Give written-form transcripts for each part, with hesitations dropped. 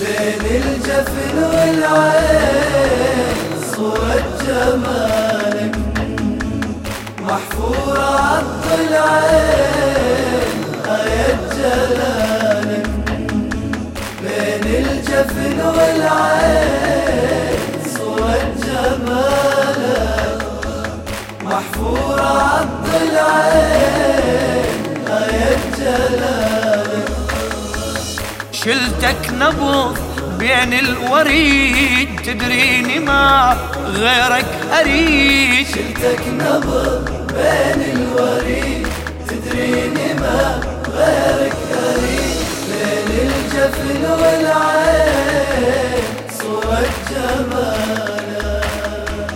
بين الجفن والعين صورة جمالك محفورة عالضلعين آية جلالك. بين الجفن والعين صورة جمالك محفورة عالضلعين آية جلالك. شلتك نبض بين الوريد تدريني ما غيرك أريد. شلتك نبض بين الوريد تدريني ما غيرك أريد. بين الجفن والعين صورة جمالك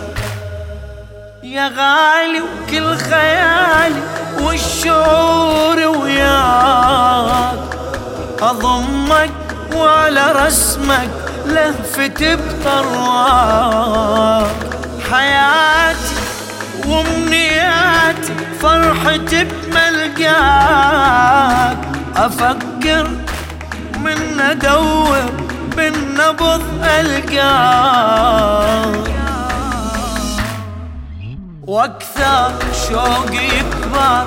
يا غالي وكل خيالي والشعور وياك أضمك وعلى رسمك لهفة بطرواك. حياتي وامنياتي فرحتي بملقاك أفكر من أدور بالنبض ألقاك وأكثر شوقي يكبر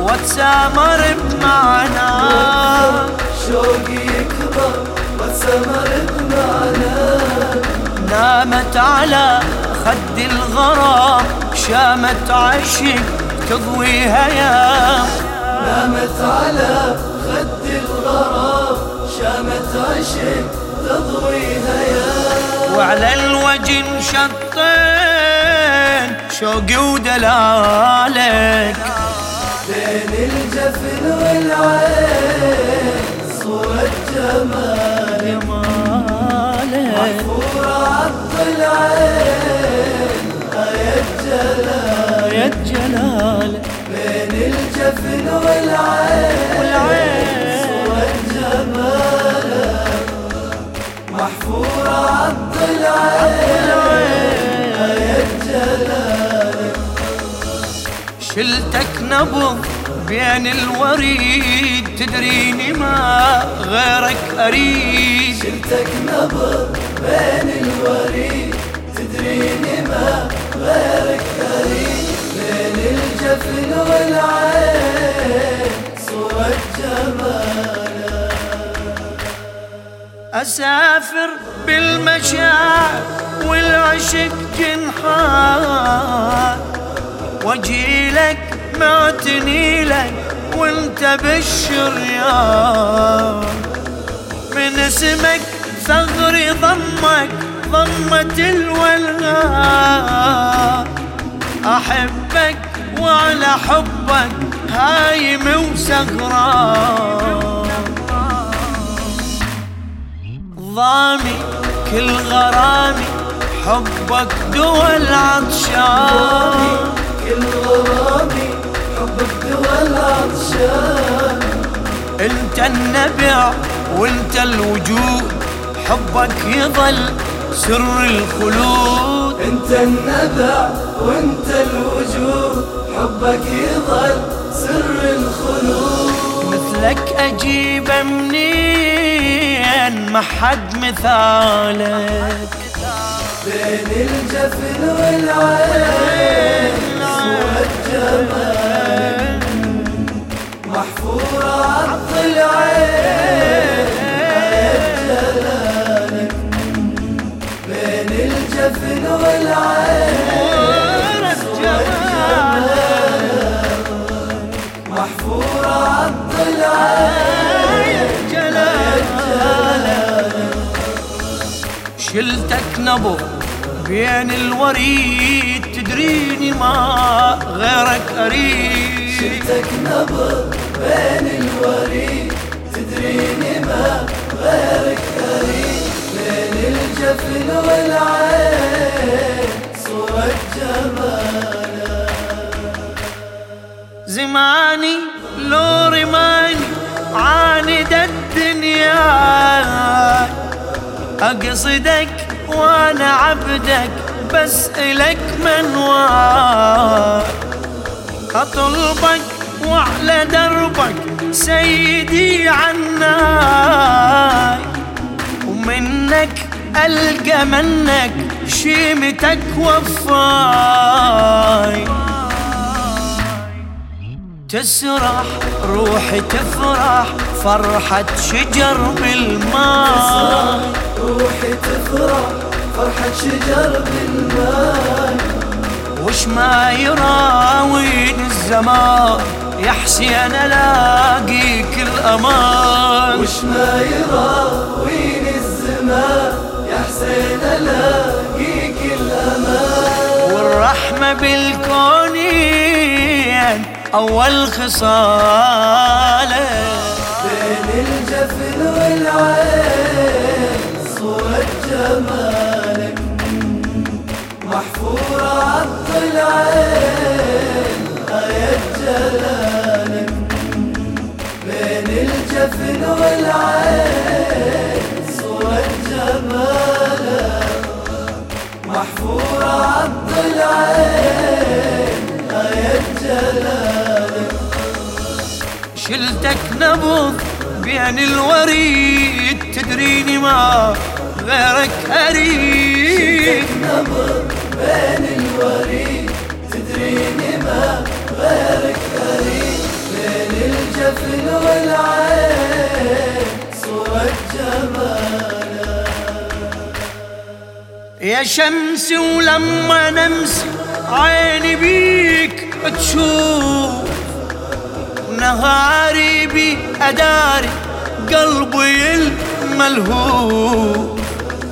واتسامر بمعناك. شوقي يكبر واتسمر بمعنى نامت على خد الغرام شامت عشق تضويها يا. نامت على خد الغرام شامت عشق تضويها يا. وعلى الوجن شطين شوقي ودلالك. بين الجفن والعين صورة جمالك محفورة عالضلعين آية جلالك. بين الجفن والعين صورة جمالك محفورة عالضلعين آية جلالك. شلتك نبض بين الوريد تدريني ما غيرك أريد. شلتك نبض بين الوريد تدريني ما غيرك أريد. بين الجفن والعين صورة جمالك أسافر بالمشاعر والعشق جنحات واجيلك معتني لك وانت بالشريان. من اسمك ثغري ضمك ضمت الولغاء أحبك وعلى حبك هايم وسغران. ضامي كل غرامي حبك دول عطشان. كل غرامي انت النبع وانت الوجود حبك يظل سر الخلود. انت النبع وانت الوجود حبك يظل سر الخلود. مثلك اجيب منين ما حد مثالك. بين الجفن والعين صورة جمالك محفورة عالضلعين آية جلالك. بين الجفن والعين صورة جمالك محفورة عالضلعين آية جلالك. شلتك نبض بين الوريد تدريني ما غيرك أريد. شلتك نبض بين الوريد تدريني ما غيرك أريد. بين الجفن والعين صورة جمالك. زماني لو رماني عاند الدنيا أقصدك وانا عبدك بس إلك منوال. أطلبك وعلى دربك سيدي عناي ومن ألقى منك شيمتك وفاي، تسرح روحي تفرح فرحة شجر بالماء، تسرح روحي تفرح فرحة شجر بالماء، وش ما يراويني الزمان يا حسين ألاقيك الأمان، وش ما يراويني الزمان يا حسين ألاقيك الأمان، والرحمة بالكونين أول خصالة، بين الجفن والعين صورة جمالك محفورة عالطلعين آية جلالك، بين الجفن والعين صورة جمالك محفورة عالطلعين آية جلالك، شلتك نبض بين الوريد تدريني ما غيرك أريد، شلتك نبض بين الوريد تدريني ما غيرك أريد، بين الجفن والعين صورة جمالك يا شمس، ولما نمسي عيني بيك تشوف نهاري بأداري قلبي الملهوف،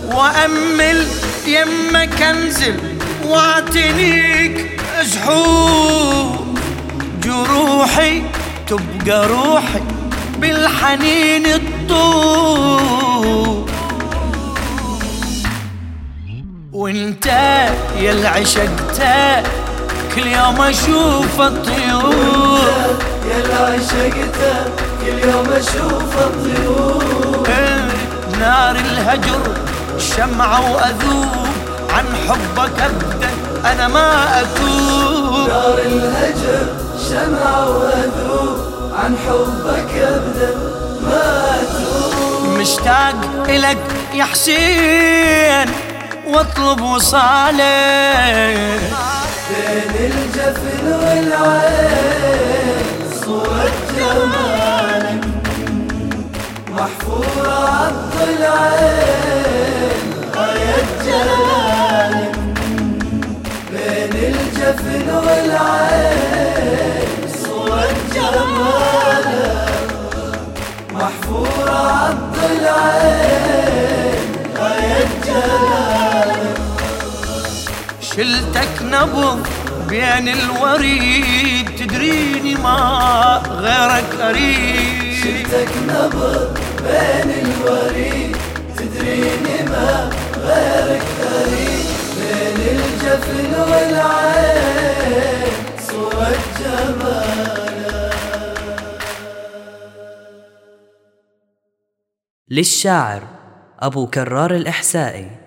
وأمل يمك أنزل واعتنيك أزحوف، جروحي تبقى روحي بالحنين الطوف، وانت يا العشقتا كل يوم أشوف الطيور، يا العشقتا كل يوم أشوف الطيور، نار الهجر شمعة وأذوب عن حبك أبدا أنا ما أتوب، نار الهجر شمعة وأذوب عن حبك أبدا ما أتوب، مشتاق إلك يا حسين واطلب وصالك، بين الجفن والعين صورة جمالك محفورة عالضلعين آية جلالك، بين الجفن والعين صورة جمالك محفورة عالضلعين آية جلالك، شلتك نبض بين الوريد تدريني ما غيرك أريد، شلتك نبض بين الوريد تدريني ما غيرك أريد، بين الجفن والعين صورة جمالك. للشاعر أبو كرار الإحسائي.